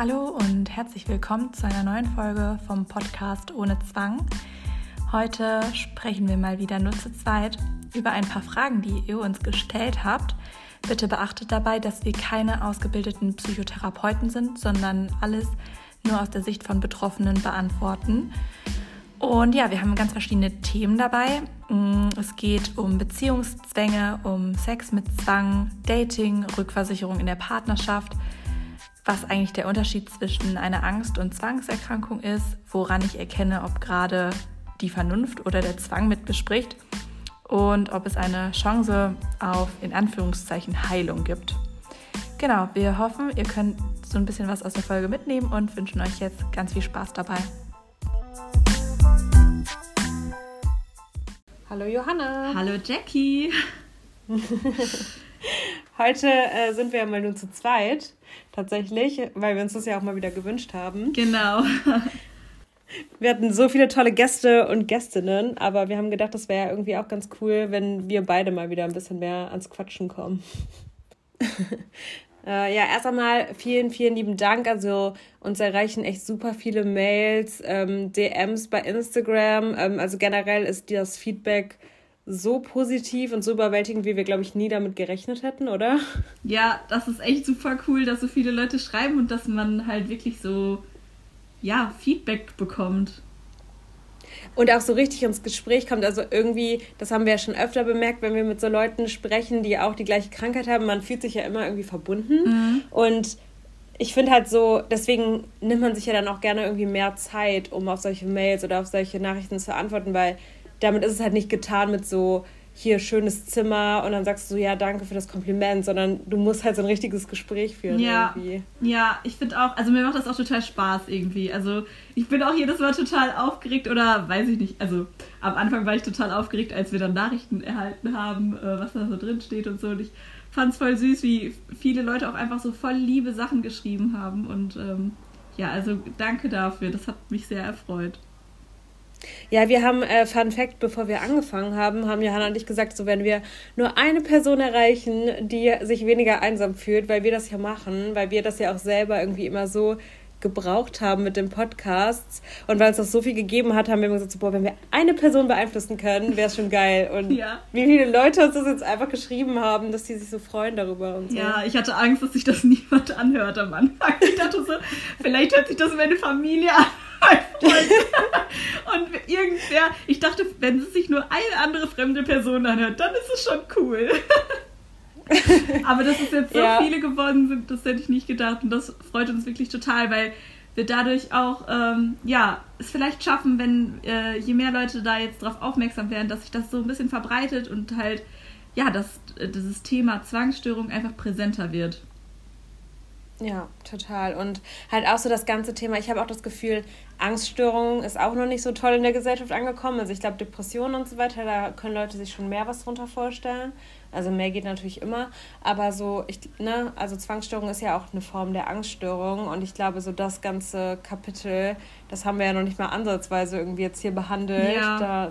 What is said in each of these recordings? Hallo und herzlich willkommen zu einer neuen Folge vom Podcast Ohne Zwang. Heute sprechen wir mal wieder nur zu zweit über ein paar Fragen, die ihr uns gestellt habt. Bitte beachtet dabei, dass wir keine ausgebildeten Psychotherapeuten sind, sondern alles nur aus der Sicht von Betroffenen beantworten. Und ja, wir haben ganz verschiedene Themen dabei. Es geht um Beziehungszwänge, um Sex mit Zwang, Dating, Rückversicherung in der Partnerschaft, was eigentlich der Unterschied zwischen einer Angst- und Zwangserkrankung ist, woran ich erkenne, ob gerade die Vernunft oder der Zwang mitbespricht und ob es eine Chance auf, in Anführungszeichen, Heilung gibt. Genau, wir hoffen, ihr könnt so ein bisschen was aus der Folge mitnehmen und wünschen euch jetzt ganz viel Spaß dabei. Hallo Johanna. Hallo Jackie. Heute sind wir ja mal nur zu zweit, tatsächlich, weil wir uns das ja auch mal wieder gewünscht haben. Genau. Wir hatten so viele tolle Gäste und Gästinnen, aber wir haben gedacht, das wäre ja irgendwie auch ganz cool, wenn wir beide mal wieder ein bisschen mehr ans Quatschen kommen. Ja, erst einmal vielen, vielen lieben Dank. Also uns erreichen echt super viele Mails, DMs bei Instagram. Also generell ist das Feedback so positiv und so überwältigend, wie wir, glaube ich, nie damit gerechnet hätten, oder? Ja, das ist echt super cool, dass so viele Leute schreiben und dass man halt wirklich so, ja, Feedback bekommt. Und auch so richtig ins Gespräch kommt, also irgendwie, das haben wir ja schon öfter bemerkt, wenn wir mit so Leuten sprechen, die auch die gleiche Krankheit haben, man fühlt sich ja immer irgendwie verbunden. Mhm. Und ich finde halt so, deswegen nimmt man sich ja dann auch gerne irgendwie mehr Zeit, um auf solche Mails oder auf solche Nachrichten zu antworten, weil damit ist es halt nicht getan mit so, hier, schönes Zimmer und dann sagst du, ja, danke für das Kompliment, sondern du musst halt so ein richtiges Gespräch führen. Ja, irgendwie. Ja, ich finde auch, also mir macht das auch total Spaß irgendwie, also ich bin auch jedes Mal total aufgeregt oder weiß ich nicht, also am Anfang war ich total aufgeregt, als wir dann Nachrichten erhalten haben, was da so drin steht und so, und ich fand es voll süß, wie viele Leute auch einfach so voll liebe Sachen geschrieben haben und ja, also danke dafür, das hat mich sehr erfreut. Ja, wir haben, Fun Fact, bevor wir angefangen haben, haben Johanna und ich gesagt, so wenn wir nur eine Person erreichen, die sich weniger einsam fühlt, weil wir das ja machen, weil wir das ja auch selber irgendwie immer so gebraucht haben mit den Podcasts und weil uns das so viel gegeben hat, haben wir immer gesagt, so, boah, wenn wir eine Person beeinflussen können, wäre es schon geil. Und ja, wie viele Leute uns das jetzt einfach geschrieben haben, dass die sich so freuen darüber und so. Ja, ich hatte Angst, dass sich das niemand anhört am Anfang. Ich dachte so, vielleicht hört sich das meine Familie an. Und irgendwer, ich dachte, wenn es sich nur eine andere fremde Person anhört, dann ist es schon cool. Aber dass es jetzt so viele geworden sind, das hätte ich nicht gedacht und das freut uns wirklich total, weil wir dadurch auch, ja, es vielleicht schaffen, wenn je mehr Leute da jetzt drauf aufmerksam werden, dass sich das so ein bisschen verbreitet und halt, ja, dass dieses Thema Zwangsstörung einfach präsenter wird. Ja, total. Und halt auch so das ganze Thema, ich habe auch das Gefühl, Angststörungen ist auch noch nicht so toll in der Gesellschaft angekommen. Also ich glaube, Depressionen und so weiter, da können Leute sich schon mehr was drunter vorstellen. Also mehr geht natürlich immer. Aber so, also Zwangsstörung ist ja auch eine Form der Angststörung. Und ich glaube, so das ganze Kapitel, das haben wir ja noch nicht mal ansatzweise irgendwie jetzt hier behandelt. Ja.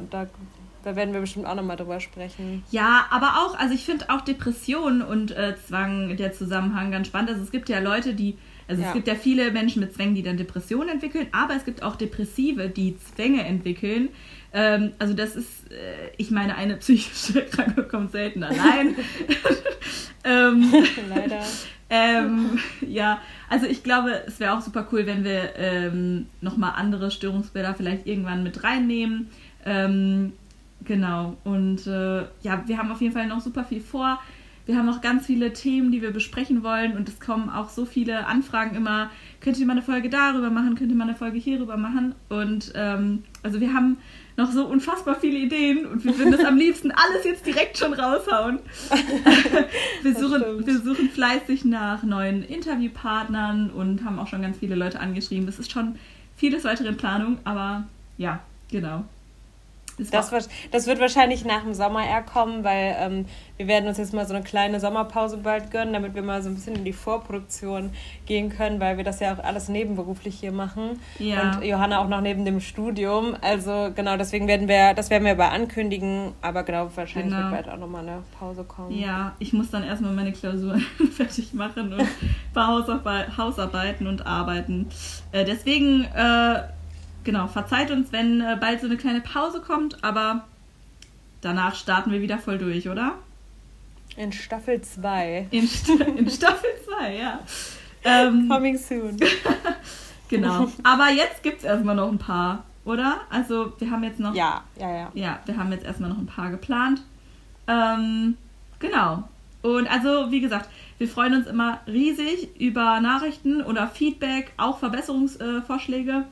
Da werden wir bestimmt auch nochmal drüber sprechen. Ja, aber auch, also ich finde auch Depressionen und Zwang, der Zusammenhang ganz spannend. Also es gibt ja Leute, die, es gibt ja viele Menschen mit Zwängen, die dann Depressionen entwickeln, aber es gibt auch Depressive, die Zwänge entwickeln. Also das ist, ich meine, eine psychische Krankheit kommt selten allein. Leider. Ja, also ich glaube, es wäre auch super cool, wenn wir nochmal andere Störungsbilder vielleicht irgendwann mit reinnehmen. Genau, und ja, wir haben auf jeden Fall noch super viel vor. Wir haben noch ganz viele Themen, die wir besprechen wollen und es kommen auch so viele Anfragen immer, könnt ihr mal eine Folge darüber machen, könnt ihr mal eine Folge hierüber machen und also wir haben noch so unfassbar viele Ideen und wir würden das am liebsten alles jetzt direkt schon raushauen. Wir suchen fleißig nach neuen Interviewpartnern und haben auch schon ganz viele Leute angeschrieben. Es ist schon vieles weitere in Planung, aber ja, genau. Das wird wahrscheinlich nach dem Sommer eher kommen, weil wir werden uns jetzt mal so eine kleine Sommerpause bald gönnen, damit wir mal so ein bisschen in die Vorproduktion gehen können, weil wir das ja auch alles nebenberuflich hier machen. Ja. Und Johanna auch noch neben dem Studium. Also genau, deswegen werden wir aber ankündigen. Aber genau, wahrscheinlich wird bald auch nochmal eine Pause kommen. Ja, ich muss dann erstmal meine Klausuren fertig machen und ein paar Hausarbeiten und arbeiten. Deswegen, genau, verzeiht uns, wenn bald so eine kleine Pause kommt, aber danach starten wir wieder voll durch, oder? In Staffel 2. In Staffel 2, ja. Coming soon. Genau. Aber jetzt gibt es erstmal noch ein paar, oder? Also wir haben jetzt noch... Ja. Ja, wir haben jetzt erstmal noch ein paar geplant. Genau. Und also, wie gesagt, wir freuen uns immer riesig über Nachrichten oder Feedback, auch Verbesserungsvorschläge.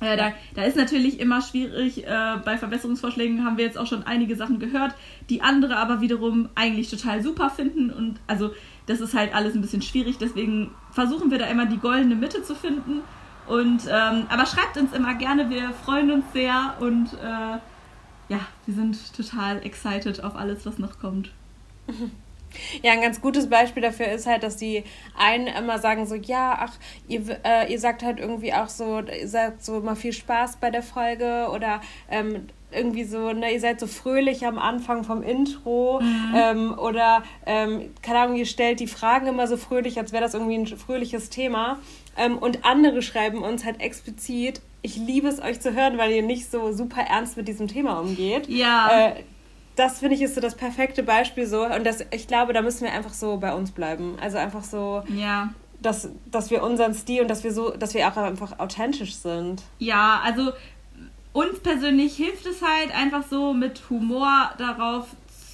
Da ist natürlich immer schwierig, bei Verbesserungsvorschlägen haben wir jetzt auch schon einige Sachen gehört, die andere aber wiederum eigentlich total super finden, und also das ist halt alles ein bisschen schwierig, deswegen versuchen wir da immer die goldene Mitte zu finden, und aber schreibt uns immer gerne, wir freuen uns sehr, und ja, wir sind total excited auf alles, was noch kommt. Ja, ein ganz gutes Beispiel dafür ist halt, dass die einen immer sagen so, ja, ach, ihr sagt halt irgendwie auch so, ihr sagt so immer viel Spaß bei der Folge, oder irgendwie so, ne, ihr seid so fröhlich am Anfang vom Intro, oder, keine Ahnung, ihr stellt die Fragen immer so fröhlich, als wäre das irgendwie ein fröhliches Thema. Und andere schreiben uns halt explizit, ich liebe es, euch zu hören, weil ihr nicht so super ernst mit diesem Thema umgeht. Ja. Das, finde ich, ist so das perfekte Beispiel so. Und das, ich glaube, da müssen wir einfach so bei uns bleiben. Also einfach so, ja, dass wir unseren Stil und dass wir auch einfach authentisch sind. Ja, also uns persönlich hilft es halt einfach so, mit Humor darauf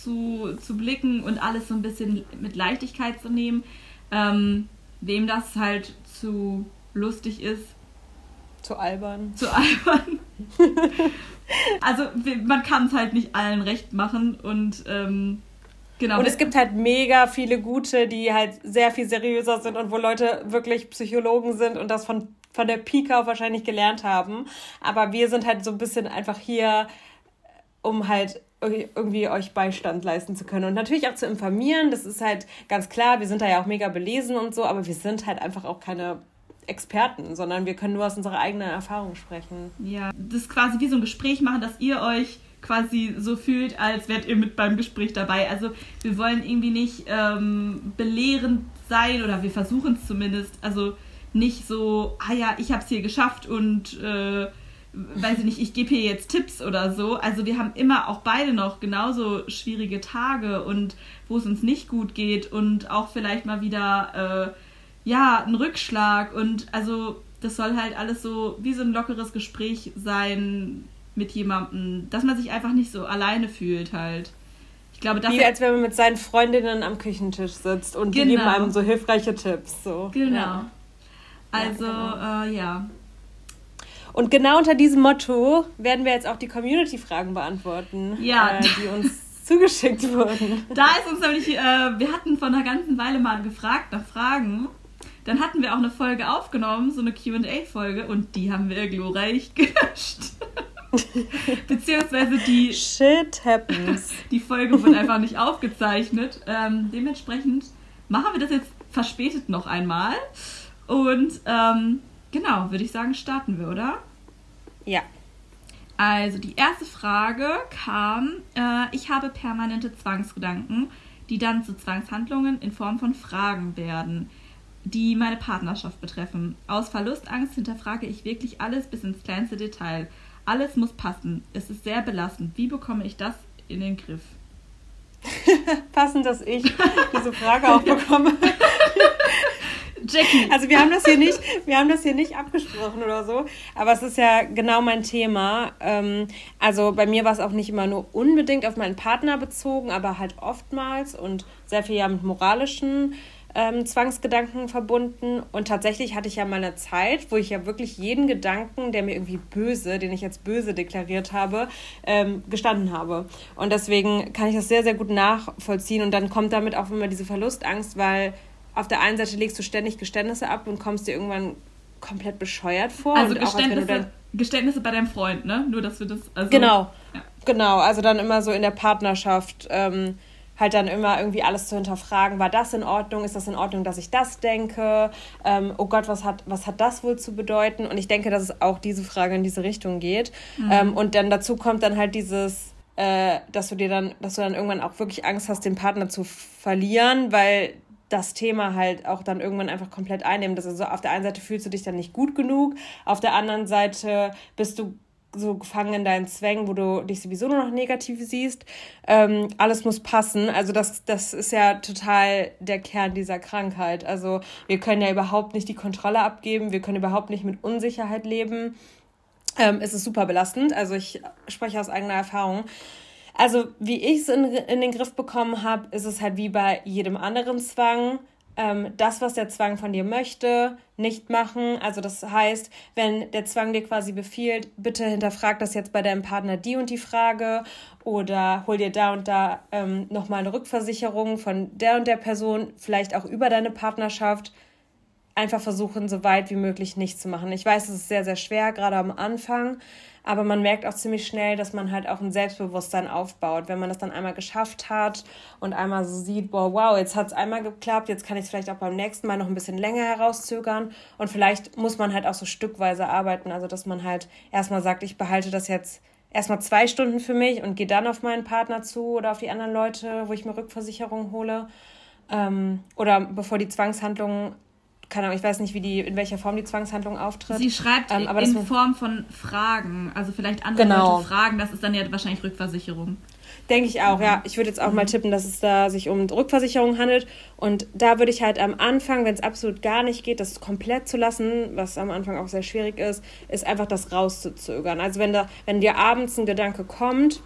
zu blicken und alles so ein bisschen mit Leichtigkeit zu nehmen. Wem das halt zu lustig ist. Zu albern. Also man kann es halt nicht allen recht machen, und genau. Und es gibt halt mega viele gute, die halt sehr viel seriöser sind und wo Leute wirklich Psychologen sind und das von der Pike auf wahrscheinlich gelernt haben. Aber wir sind halt so ein bisschen einfach hier, um halt irgendwie euch Beistand leisten zu können und natürlich auch zu informieren. Das ist halt ganz klar, wir sind da ja auch mega belesen und so, aber wir sind halt einfach auch keine Experten, sondern wir können nur aus unserer eigenen Erfahrung sprechen. Ja, das ist quasi wie so ein Gespräch machen, dass ihr euch quasi so fühlt, als wärt ihr mit beim Gespräch dabei. Also wir wollen irgendwie nicht belehrend sein, oder wir versuchen es zumindest. Also nicht so, ich hab's hier geschafft und weiß ich nicht, ich gebe hier jetzt Tipps oder so. Also wir haben immer auch beide noch genauso schwierige Tage und wo es uns nicht gut geht und auch vielleicht mal wieder ein Rückschlag, und also das soll halt alles so wie so ein lockeres Gespräch sein mit jemandem, dass man sich einfach nicht so alleine fühlt halt. Ich glaube, das wie als wenn man mit seinen Freundinnen am Küchentisch sitzt und die geben einem so hilfreiche Tipps. So. Genau. Ja. Also, ja, genau. Und genau unter diesem Motto werden wir jetzt auch die Community-Fragen beantworten, die uns zugeschickt wurden. Da ist uns nämlich, wir hatten vor einer ganzen Weile mal gefragt nach Fragen. Dann hatten wir auch eine Folge aufgenommen, so eine Q&A-Folge, und die haben wir glorreich gelöscht. Beziehungsweise die... Shit happens. Die Folge wurde einfach nicht aufgezeichnet. Dementsprechend machen wir das jetzt verspätet noch einmal. Und genau, würde ich sagen, starten wir, oder? Ja. Also die erste Frage kam, ich habe permanente Zwangsgedanken, die dann zu Zwangshandlungen in Form von Fragen werden, die meine Partnerschaft betreffen. Aus Verlustangst hinterfrage ich wirklich alles bis ins kleinste Detail. Alles muss passen. Es ist sehr belastend. Wie bekomme ich das in den Griff? Passend, dass ich diese Frage auch bekomme. Jackie. Also wir haben das hier nicht abgesprochen oder so, aber es ist ja genau mein Thema. Also bei mir war es auch nicht immer nur unbedingt auf meinen Partner bezogen, aber halt oftmals und sehr viel ja mit moralischen Zwangsgedanken verbunden, und tatsächlich hatte ich ja mal eine Zeit, wo ich ja wirklich jeden Gedanken, der mir irgendwie böse, den ich jetzt böse deklariert habe, gestanden habe, und deswegen kann ich das sehr, sehr gut nachvollziehen, und dann kommt damit auch immer diese Verlustangst, weil auf der einen Seite legst du ständig Geständnisse ab und kommst dir irgendwann komplett bescheuert vor. Also und Geständnisse bei deinem Freund, ne? Nur, dass wir das... Also, genau, ja. Genau. Also dann immer so in der Partnerschaft halt dann immer irgendwie alles zu hinterfragen. War das in Ordnung? Ist das in Ordnung, dass ich das denke? Oh Gott, was hat das wohl zu bedeuten? Und ich denke, dass es auch diese Frage in diese Richtung geht. Mhm. Und dann dazu kommt dann halt dieses... dass du dann irgendwann auch wirklich Angst hast, den Partner zu verlieren, weil das Thema halt auch dann irgendwann einfach komplett einnimmt. Also auf der einen Seite fühlst du dich dann nicht gut genug, auf der anderen Seite bist du so gefangen in deinen Zwängen, wo du dich sowieso nur noch negativ siehst. Alles muss passen. Also das ist ja total der Kern dieser Krankheit. Also wir können ja überhaupt nicht die Kontrolle abgeben, wir können überhaupt nicht mit Unsicherheit leben. Es ist super belastend, also ich spreche aus eigener Erfahrung. Also wie ich es in den Griff bekommen habe, ist es halt wie bei jedem anderen Zwang, das, was der Zwang von dir möchte, nicht machen. Also das heißt, wenn der Zwang dir quasi befiehlt, bitte hinterfrag das jetzt bei deinem Partner die und die Frage oder hol dir da und da nochmal eine Rückversicherung von der und der Person, vielleicht auch über deine Partnerschaft, einfach versuchen, so weit wie möglich nichts zu machen. Ich weiß, es ist sehr, sehr schwer, gerade am Anfang, aber man merkt auch ziemlich schnell, dass man halt auch ein Selbstbewusstsein aufbaut. Wenn man das dann einmal geschafft hat und einmal so sieht, wow, jetzt hat es einmal geklappt, jetzt kann ich es vielleicht auch beim nächsten Mal noch ein bisschen länger herauszögern und vielleicht muss man halt auch so stückweise arbeiten, also dass man halt erstmal sagt, ich behalte das jetzt erstmal 2 Stunden für mich und gehe dann auf meinen Partner zu oder auf die anderen Leute, wo ich mir Rückversicherung hole oder bevor die Zwangshandlungen ich weiß nicht, in welcher Form die Zwangshandlung auftritt. Sie schreibt aber in Form von Fragen, also vielleicht andere Leute fragen, das ist dann ja wahrscheinlich Rückversicherung. Denke ich auch, ja. Ich würde jetzt auch mal tippen, dass es da sich um Rückversicherung handelt und da würde ich halt am Anfang, wenn es absolut gar nicht geht, das komplett zu lassen, was am Anfang auch sehr schwierig ist einfach das rauszuzögern. Also wenn dir abends ein Gedanke kommt,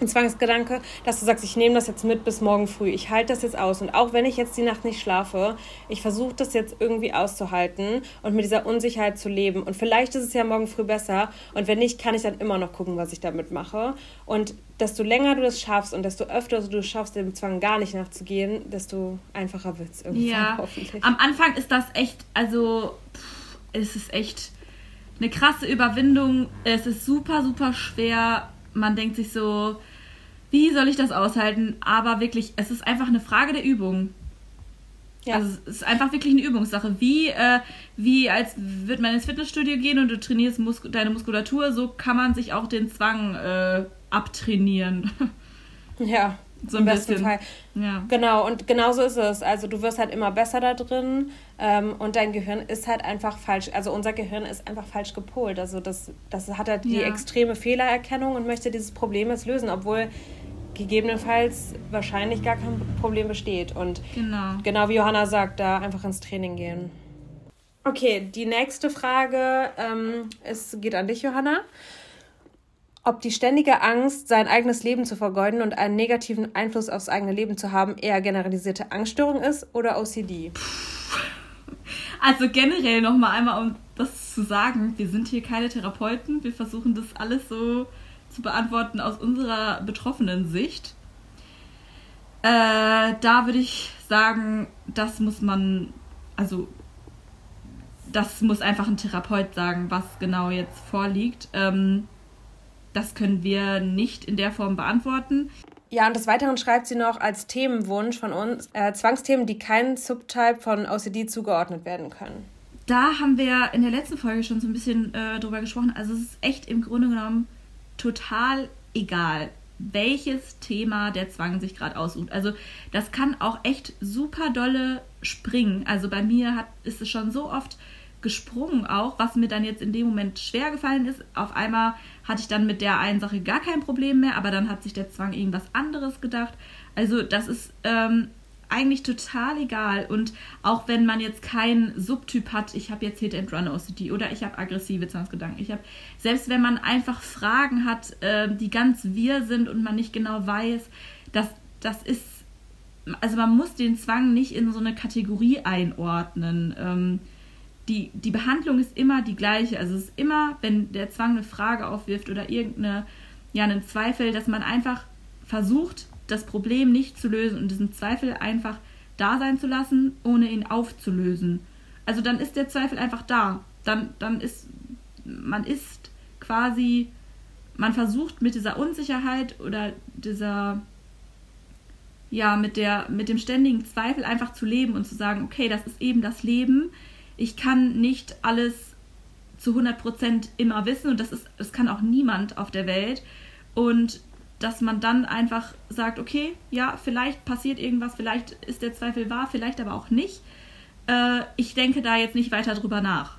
ein Zwangsgedanke, dass du sagst, ich nehme das jetzt mit bis morgen früh, ich halte das jetzt aus und auch wenn ich jetzt die Nacht nicht schlafe, ich versuche das jetzt irgendwie auszuhalten und mit dieser Unsicherheit zu leben und vielleicht ist es ja morgen früh besser und wenn nicht, kann ich dann immer noch gucken, was ich damit mache und desto länger du das schaffst und desto öfter du es schaffst, dem Zwang gar nicht nachzugehen, desto einfacher wird es irgendwann hoffentlich. Am Anfang ist das echt, es ist echt eine krasse Überwindung, es ist super, super schwer. Man denkt sich so, wie soll ich das aushalten? Aber wirklich, es ist einfach eine Frage der Übung. Ja. Also es ist einfach wirklich eine Übungssache. Wie als würde man ins Fitnessstudio gehen und du trainierst deine Muskulatur, so kann man sich auch den Zwang abtrainieren. Ja, so im besten Fall. Ja. Genau, und genau so ist es. Also du wirst halt immer besser da drin und dein Gehirn ist halt einfach falsch, also unser Gehirn ist einfach falsch gepolt. Also das hat halt die extreme Fehlererkennung und möchte dieses Problem jetzt lösen, obwohl gegebenenfalls wahrscheinlich gar kein Problem besteht. Und genau wie Johanna sagt, da einfach ins Training gehen. Okay, die nächste Frage geht an dich, Johanna. Ob die ständige Angst, sein eigenes Leben zu vergeuden und einen negativen Einfluss aufs eigene Leben zu haben, eher generalisierte Angststörung ist oder OCD? Also generell nochmal einmal, um das zu sagen, wir sind hier keine Therapeuten, wir versuchen das alles so zu beantworten aus unserer betroffenen Sicht. Da würde ich sagen, das muss einfach ein Therapeut sagen, was genau jetzt vorliegt. Das können wir nicht in der Form beantworten. Ja, und des Weiteren schreibt sie noch als Themenwunsch von uns Zwangsthemen, die keinem Subtype von OCD zugeordnet werden können. Da haben wir in der letzten Folge schon so ein bisschen drüber gesprochen. Also es ist echt im Grunde genommen total egal, welches Thema der Zwang sich gerade aussucht. Also das kann auch echt super dolle springen. Also bei mir ist es schon so oft gesprungen auch, was mir dann jetzt in dem Moment schwer gefallen ist. Auf einmal hatte ich dann mit der einen Sache gar kein Problem mehr, aber dann hat sich der Zwang irgendwas anderes gedacht. Also das ist eigentlich total egal. Und auch wenn man jetzt keinen Subtyp hat, ich habe jetzt Hit-and-Run-OCD oder ich habe aggressive Zwangsgedanken. Selbst wenn man einfach Fragen hat, die ganz wirr sind und man nicht genau weiß, das ist, also man muss den Zwang nicht in so eine Kategorie einordnen. Die Behandlung ist immer die gleiche, also es ist immer, wenn der Zwang eine Frage aufwirft oder einen Zweifel, dass man einfach versucht, das Problem nicht zu lösen und diesen Zweifel einfach da sein zu lassen, ohne ihn aufzulösen. Also dann ist der Zweifel einfach da dann ist man quasi, man versucht mit dieser Unsicherheit oder dieser, ja, mit dem ständigen Zweifel einfach zu leben und zu sagen, okay, das ist eben das Leben, ich kann nicht alles zu 100% immer wissen und das kann auch niemand auf der Welt, und dass man dann einfach sagt, okay, ja, vielleicht passiert irgendwas, vielleicht ist der Zweifel wahr, vielleicht aber auch nicht. Ich denke da jetzt nicht weiter drüber nach.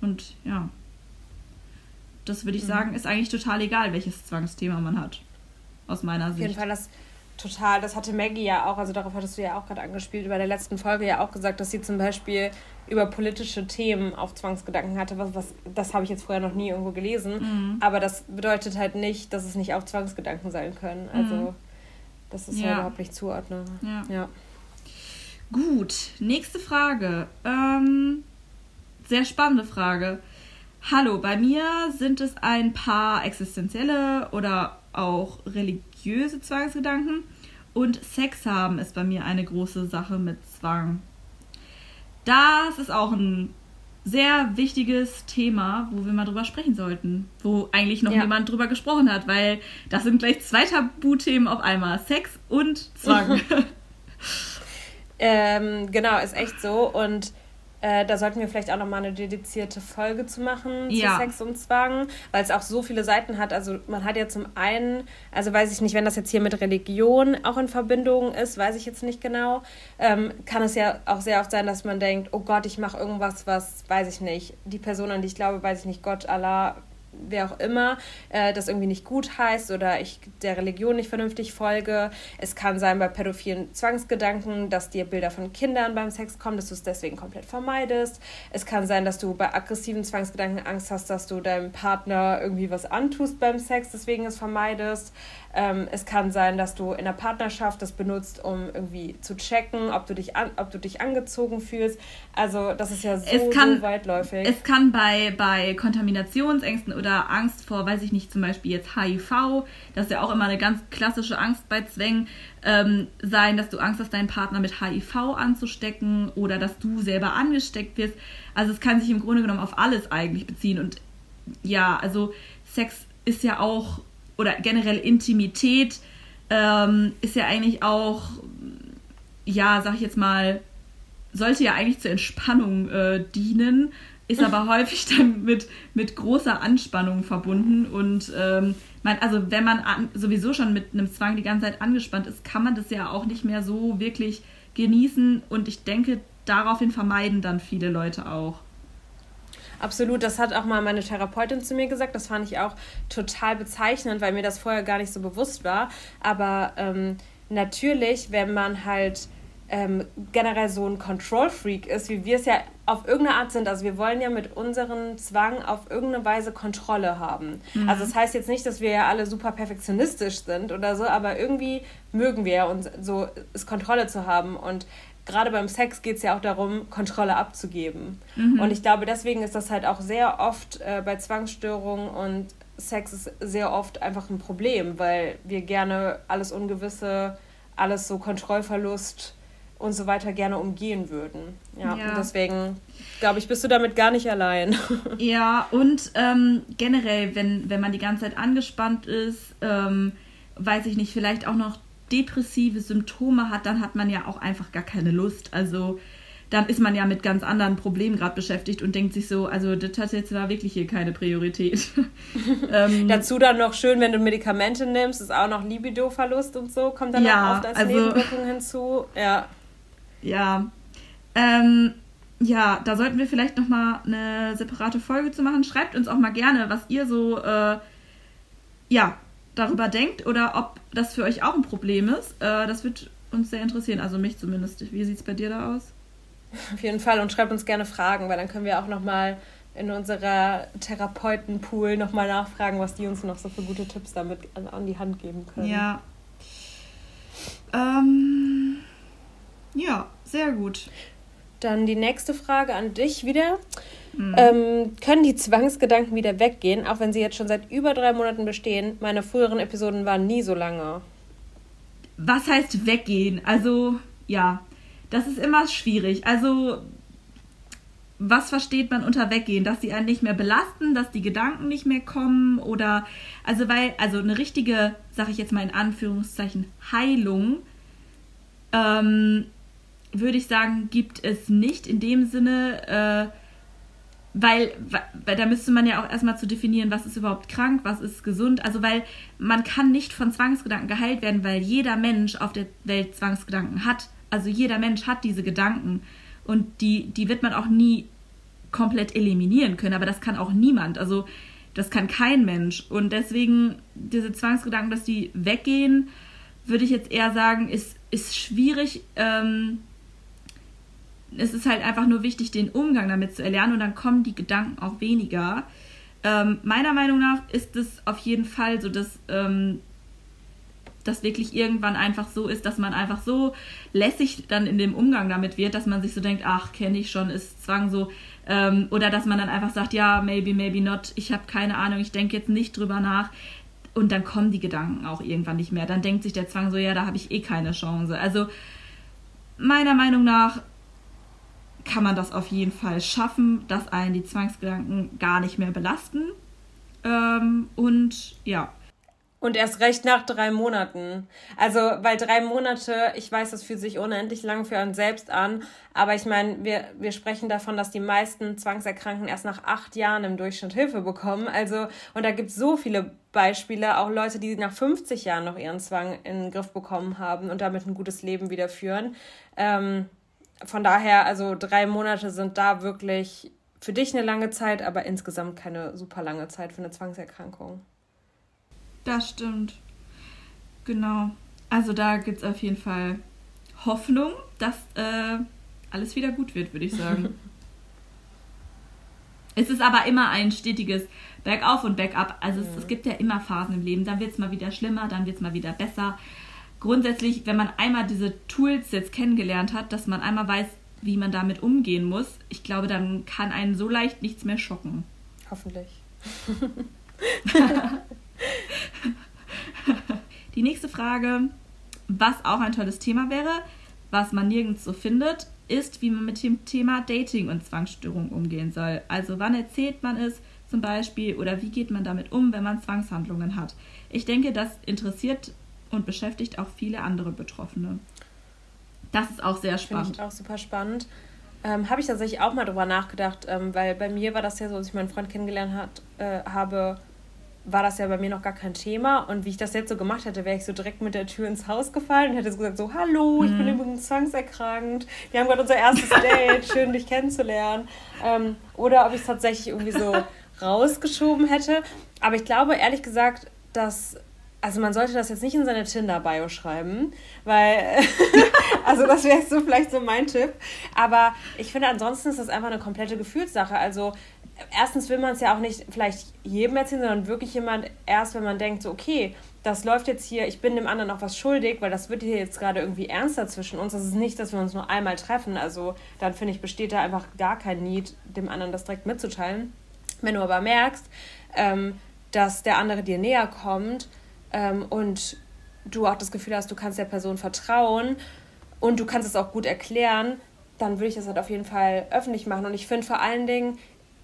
Und ja, das würde ich sagen, ist eigentlich total egal, welches Zwangsthema man hat, aus meiner Sicht. Auf jeden Fall, das hatte Maggie ja auch, also darauf hattest du ja auch gerade angespielt, bei der letzten Folge ja auch gesagt, dass sie zum Beispiel über politische Themen auf Zwangsgedanken hatte, das habe ich jetzt vorher noch nie irgendwo gelesen, aber das bedeutet halt nicht, dass es nicht auch Zwangsgedanken sein können, also das ist ja überhaupt nicht zuordnen. Ja. Gut, nächste Frage, sehr spannende Frage. Hallo, bei mir sind es ein paar existenzielle oder auch religiöse Zwangsgedanken und Sex haben ist bei mir eine große Sache mit Zwang. Das ist auch ein sehr wichtiges Thema, wo wir mal drüber sprechen sollten, wo eigentlich noch niemand drüber gesprochen hat, weil das sind gleich zwei Tabuthemen auf einmal, Sex und Zwang. Genau, ist echt so, und da sollten wir vielleicht auch nochmal eine dedizierte Folge zu machen, zu Sex und Zwang, weil es auch so viele Seiten hat. Also man hat ja zum einen, also weiß ich nicht, wenn das jetzt hier mit Religion auch in Verbindung ist, weiß ich jetzt nicht genau, kann es ja auch sehr oft sein, dass man denkt, oh Gott, ich mache irgendwas, was, weiß ich nicht, die Person, an die ich glaube, weiß ich nicht, Gott, Allah, wer auch immer, das irgendwie nicht gut heißt oder ich der Religion nicht vernünftig folge. Es kann sein bei pädophilen Zwangsgedanken, dass dir Bilder von Kindern beim Sex kommen, dass du es deswegen komplett vermeidest. Es kann sein, dass du bei aggressiven Zwangsgedanken Angst hast, dass du deinem Partner irgendwie was antust beim Sex, deswegen es vermeidest. Es kann sein, dass du in der Partnerschaft das benutzt, um irgendwie zu checken, ob du dich angezogen fühlst. Also das ist ja so weitläufig. Es kann bei Kontaminationsängsten oder Angst vor, weiß ich nicht, zum Beispiel jetzt HIV, das ist ja auch immer eine ganz klassische Angst bei Zwängen, sein, dass du Angst hast, deinen Partner mit HIV anzustecken oder dass du selber angesteckt wirst. Also es kann sich im Grunde genommen auf alles eigentlich beziehen. Und ja, also Sex ist ja auch, oder generell Intimität ist ja eigentlich auch, ja, sag ich jetzt mal, sollte ja eigentlich zur Entspannung dienen, ist aber häufig dann mit großer Anspannung verbunden. Und also wenn man sowieso schon mit einem Zwang die ganze Zeit angespannt ist, kann man das ja auch nicht mehr so wirklich genießen. Und ich denke, daraufhin vermeiden dann viele Leute auch. Absolut, das hat auch mal meine Therapeutin zu mir gesagt, das fand ich auch total bezeichnend, weil mir das vorher gar nicht so bewusst war, aber natürlich, wenn man halt generell so ein Control-Freak ist, wie wir es ja auf irgendeine Art sind, also wir wollen ja mit unserem Zwang auf irgendeine Weise Kontrolle haben. Mhm. Also das heißt jetzt nicht, dass wir ja alle super perfektionistisch sind oder so, aber irgendwie mögen wir ja uns so, ist Kontrolle zu haben, und gerade beim Sex geht es ja auch darum, Kontrolle abzugeben. Mhm. Und ich glaube, deswegen ist das halt auch sehr oft bei Zwangsstörungen, und Sex ist sehr oft einfach ein Problem, weil wir gerne alles Ungewisse, alles so Kontrollverlust und so weiter gerne umgehen würden. Ja. Und deswegen, glaube ich, bist du damit gar nicht allein. Ja, und generell, wenn man die ganze Zeit angespannt ist, weiß ich nicht, vielleicht auch noch depressive Symptome hat, dann hat man ja auch einfach gar keine Lust. Also dann ist man ja mit ganz anderen Problemen gerade beschäftigt und denkt sich so, also das hat jetzt da wirklich hier keine Priorität. Dazu dann noch schön, wenn du Medikamente nimmst, ist auch noch Libidoverlust und so, kommt dann auch oft als Nebenwirkung hinzu. Ja. Ja, da sollten wir vielleicht nochmal eine separate Folge zu machen. Schreibt uns auch mal gerne, was ihr so darüber denkt oder ob das für euch auch ein Problem ist. Das wird uns sehr interessieren, also mich zumindest. Wie sieht es bei dir da aus? Auf jeden Fall, und schreibt uns gerne Fragen, weil dann können wir auch nochmal in unserer Therapeutenpool nochmal nachfragen, was die uns noch so für gute Tipps damit an die Hand geben können. Ja. Ja, sehr gut. Dann die nächste Frage an dich wieder. Können die Zwangsgedanken wieder weggehen, auch wenn sie jetzt schon seit über 3 Monaten bestehen? Meine früheren Episoden waren nie so lange. Was heißt weggehen? Also, ja, das ist immer schwierig. Also, was versteht man unter weggehen? Dass sie einen nicht mehr belasten, dass die Gedanken nicht mehr kommen oder, also eine richtige, sag ich jetzt mal in Anführungszeichen, Heilung, würde ich sagen, gibt es nicht in dem Sinne, weil da müsste man ja auch erstmal zu definieren, was ist überhaupt krank, was ist gesund, also weil man kann nicht von Zwangsgedanken geheilt werden, weil jeder Mensch auf der Welt Zwangsgedanken hat, also jeder Mensch hat diese Gedanken. Und die wird man auch nie komplett eliminieren können. Aber das kann auch niemand. Also das kann kein Mensch. Und deswegen diese Zwangsgedanken, dass die weggehen, würde ich jetzt eher sagen, ist schwierig. Es ist halt einfach nur wichtig, den Umgang damit zu erlernen. Und dann kommen die Gedanken auch weniger. Meiner Meinung nach ist es auf jeden Fall so, dass das wirklich irgendwann einfach so ist, dass man einfach so lässig dann in dem Umgang damit wird, dass man sich so denkt, ach, kenne ich schon, ist Zwang so. Oder dass man dann einfach sagt, ja, maybe, maybe not, ich habe keine Ahnung, ich denke jetzt nicht drüber nach. Und dann kommen die Gedanken auch irgendwann nicht mehr. Dann denkt sich der Zwang so, ja, da habe ich eh keine Chance. Also meiner Meinung nach kann man das auf jeden Fall schaffen, dass einen die Zwangsgedanken gar nicht mehr belasten. Und ja. Und erst recht nach 3 Monaten. Also, weil 3 Monate, ich weiß, das fühlt sich unendlich lang für uns selbst an, aber ich meine, wir sprechen davon, dass die meisten Zwangserkrankten erst nach 8 Jahren im Durchschnitt Hilfe bekommen. Also, und da gibt es so viele Beispiele, auch Leute, die nach 50 Jahren noch ihren Zwang in den Griff bekommen haben und damit ein gutes Leben wieder führen. Von daher, also 3 Monate sind da wirklich für dich eine lange Zeit, aber insgesamt keine super lange Zeit für eine Zwangserkrankung. Das stimmt. Genau. Also da gibt es auf jeden Fall Hoffnung, dass alles wieder gut wird, würde ich sagen. Es ist aber immer ein stetiges Bergauf und Bergab. Also es gibt ja immer Phasen im Leben. Dann wird es mal wieder schlimmer, dann wird es mal wieder besser. Grundsätzlich, wenn man einmal diese Tools jetzt kennengelernt hat, dass man einmal weiß, wie man damit umgehen muss, ich glaube, dann kann einen so leicht nichts mehr schocken. Hoffentlich. Die nächste Frage, was auch ein tolles Thema wäre, was man nirgends so findet, ist, wie man mit dem Thema Dating und Zwangsstörung umgehen soll. Also wann erzählt man es zum Beispiel oder wie geht man damit um, wenn man Zwangshandlungen hat? Ich denke, das interessiert und beschäftigt auch viele andere Betroffene. Das ist auch sehr spannend. Finde ich auch super spannend. Habe ich tatsächlich auch mal drüber nachgedacht, weil bei mir war das ja so, als ich meinen Freund kennengelernt habe, war das ja bei mir noch gar kein Thema. Und wie ich das jetzt so gemacht hätte, wäre ich so direkt mit der Tür ins Haus gefallen und hätte so gesagt, so, hallo, ich bin übrigens zwangserkrankt. Wir haben gerade unser erstes Date, schön, dich kennenzulernen. Oder ob ich es tatsächlich irgendwie so rausgeschoben hätte. Aber ich glaube, ehrlich gesagt, also man sollte das jetzt nicht in seine Tinder-Bio schreiben, weil, also das wäre so vielleicht so mein Tipp. Aber ich finde, ansonsten ist das einfach eine komplette Gefühlssache. Also erstens will man es ja auch nicht vielleicht jedem erzählen, sondern wirklich jemand erst, wenn man denkt, so okay, das läuft jetzt hier, ich bin dem anderen auch was schuldig, weil das wird hier jetzt gerade irgendwie ernster zwischen uns. Das ist nicht, dass wir uns nur einmal treffen. Also dann, finde ich, besteht da einfach gar kein Need, dem anderen das direkt mitzuteilen. Wenn du aber merkst, dass der andere dir näher kommt und du auch das Gefühl hast, du kannst der Person vertrauen und du kannst es auch gut erklären, dann würde ich das halt auf jeden Fall öffentlich machen. Und ich finde vor allen Dingen,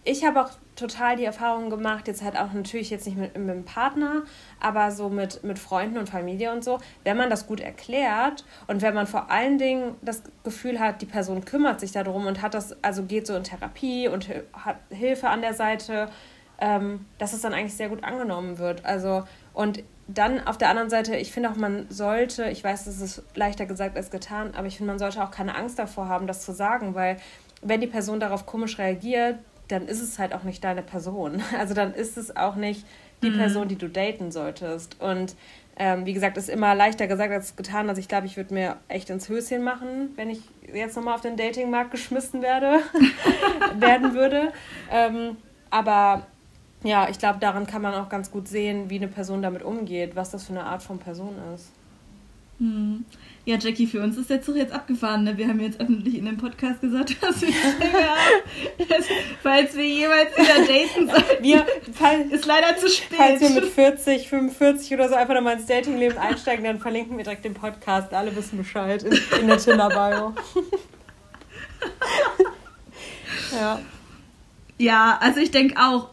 ich habe auch total die Erfahrung gemacht, jetzt halt auch natürlich jetzt nicht mit einem Partner, aber so mit Freunden und Familie und so, wenn man das gut erklärt und wenn man vor allen Dingen das Gefühl hat, die Person kümmert sich darum und hat das, also geht so in Therapie und hat Hilfe an der Seite, dass es dann eigentlich sehr gut angenommen wird. Also und dann auf der anderen Seite, ich finde auch, man sollte, ich weiß, das ist leichter gesagt als getan, aber ich finde, man sollte auch keine Angst davor haben, das zu sagen, weil wenn die Person darauf komisch reagiert, dann ist es halt auch nicht deine Person. Also dann ist es auch nicht die Person, die du daten solltest. Und wie gesagt, ist immer leichter gesagt als getan. Also ich glaube, ich würde mir echt ins Höschen machen, wenn ich jetzt nochmal auf den Datingmarkt geschmissen werden würde. Aber ja, ich glaube, daran kann man auch ganz gut sehen, wie eine Person damit umgeht, was das für eine Art von Person ist. Ja, Jackie, für uns ist der Zug jetzt abgefahren, ne? Wir haben jetzt öffentlich in dem Podcast gesagt, dass wir falls wir jemals wieder daten sollten, ist leider zu spät. Falls wir mit 40, 45 oder so einfach nochmal ins Datingleben einsteigen, dann verlinken wir direkt den Podcast. Alle wissen Bescheid in der Tinder-Bio. Ja, ja, also ich denke auch,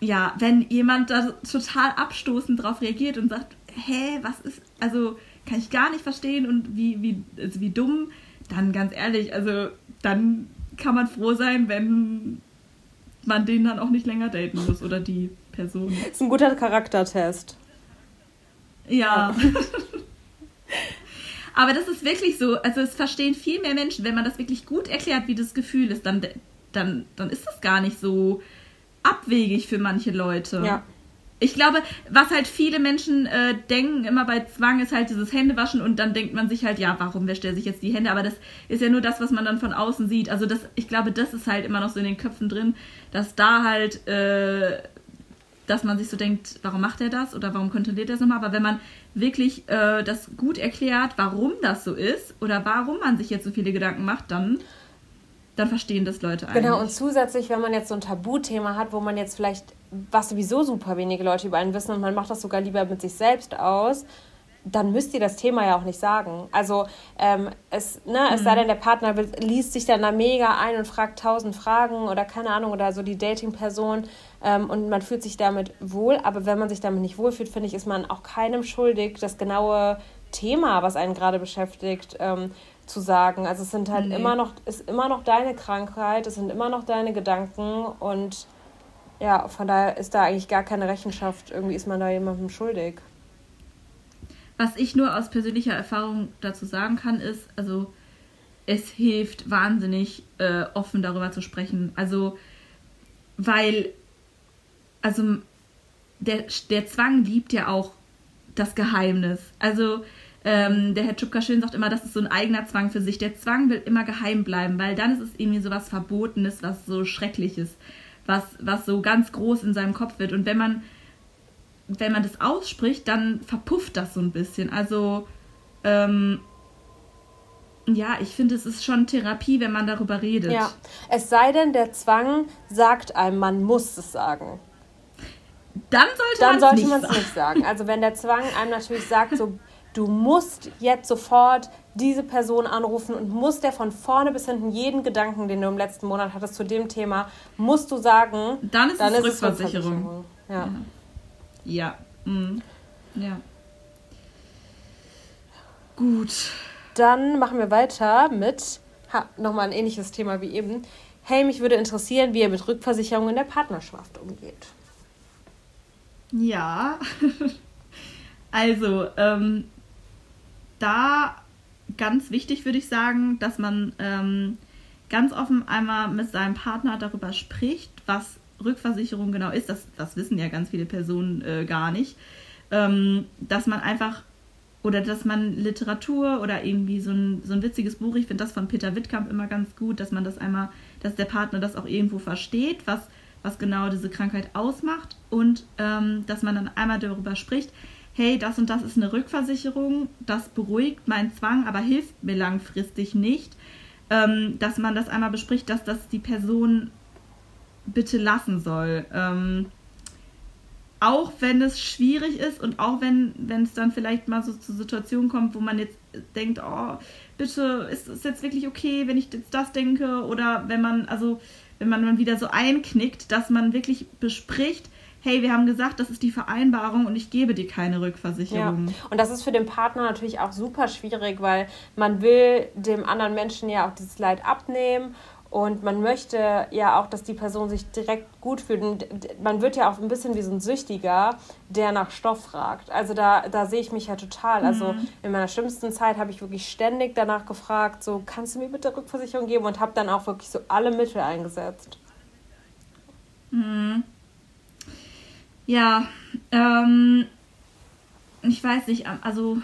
ja, wenn jemand da total abstoßend drauf reagiert und sagt, hä, was ist, also kann ich gar nicht verstehen und wie dumm, dann ganz ehrlich, also dann kann man froh sein, wenn man den dann auch nicht länger daten muss oder die Person. Das ist ein guter Charaktertest. Ja. Aber das ist wirklich so, also es verstehen viel mehr Menschen, wenn man das wirklich gut erklärt, wie das Gefühl ist, dann ist das gar nicht so abwegig für manche Leute. Ja. Ich glaube, was halt viele Menschen denken immer bei Zwang, ist halt dieses Händewaschen und dann denkt man sich halt, ja, warum wäscht er sich jetzt die Hände? Aber das ist ja nur das, was man dann von außen sieht. Also das, ich glaube, das ist halt immer noch so in den Köpfen drin, dass da halt, dass man sich so denkt, warum macht er das oder warum kontrolliert er das nochmal? Aber wenn man wirklich das gut erklärt, warum das so ist oder warum man sich jetzt so viele Gedanken macht, dann verstehen das Leute eigentlich. Genau, und zusätzlich, wenn man jetzt so ein Tabuthema hat, wo man jetzt vielleicht, was sowieso super wenige Leute über einen wissen und man macht das sogar lieber mit sich selbst aus, dann müsst ihr das Thema ja auch nicht sagen. Also es sei denn, der Partner liest sich dann da mega ein und fragt 1000 Fragen oder keine Ahnung, oder so die Dating-Person und man fühlt sich damit wohl, aber wenn man sich damit nicht wohlfühlt, finde ich, ist man auch keinem schuldig, das genaue Thema, was einen gerade beschäftigt, zu sagen. Also es sind halt immer noch deine Krankheit, es sind immer noch deine Gedanken und ja, von daher ist da eigentlich gar keine Rechenschaft, irgendwie ist man da jemandem schuldig. Was ich nur aus persönlicher Erfahrung dazu sagen kann, ist, also es hilft wahnsinnig, offen darüber zu sprechen. Also, weil, also der Zwang liebt ja auch das Geheimnis. Also, der Herr Joker Schön sagt immer, das ist so ein eigener Zwang für sich. Der Zwang will immer geheim bleiben, weil dann ist es irgendwie so was Verbotenes, was so Schreckliches, was so ganz groß in seinem Kopf wird. Und wenn man das ausspricht, dann verpufft das so ein bisschen. Also, ja, ich finde, es ist schon Therapie, wenn man darüber redet. Ja, es sei denn, der Zwang sagt einem, man muss es sagen. Dann sollte man es nicht sagen. Also wenn der Zwang einem natürlich sagt, so, du musst jetzt sofort diese Person anrufen und musst der von vorne bis hinten jeden Gedanken, den du im letzten Monat hattest zu dem Thema, musst du sagen. Dann ist es Rückversicherung. Ja. Ja. Mhm. Ja. Gut. Dann machen wir weiter mit nochmal ein ähnliches Thema wie eben. Hey, mich würde interessieren, wie ihr mit Rückversicherung in der Partnerschaft umgeht. Ja. Also, da ganz wichtig würde ich sagen, dass man ganz offen einmal mit seinem Partner darüber spricht, was Rückversicherung genau ist. Das wissen ja ganz viele Personen gar nicht. Dass man einfach, oder dass man Literatur oder irgendwie so ein witziges Buch, ich finde das von Peter Wittkamp immer ganz gut, dass man das einmal, dass der Partner das auch irgendwo versteht, was genau diese Krankheit ausmacht und dass man dann einmal darüber spricht, hey, das und das ist eine Rückversicherung, das beruhigt meinen Zwang, aber hilft mir langfristig nicht, dass man das einmal bespricht, dass das die Person bitte lassen soll. Auch wenn es schwierig ist und auch wenn es dann vielleicht mal so zu Situationen kommt, wo man jetzt denkt, oh, bitte, ist es jetzt wirklich okay, wenn ich jetzt das denke? Oder wenn man wieder so einknickt, dass man wirklich bespricht, hey, wir haben gesagt, das ist die Vereinbarung und ich gebe dir keine Rückversicherung. Ja. Und das ist für den Partner natürlich auch super schwierig, weil man will dem anderen Menschen ja auch dieses Leid abnehmen und man möchte ja auch, dass die Person sich direkt gut fühlt. Und man wird ja auch ein bisschen wie so ein Süchtiger, der nach Stoff fragt. Also da sehe ich mich ja total. Also in meiner schlimmsten Zeit habe ich wirklich ständig danach gefragt, so, kannst du mir bitte Rückversicherung geben? Und habe dann auch wirklich so alle Mittel eingesetzt. Mhm. Ja, ich weiß nicht, also,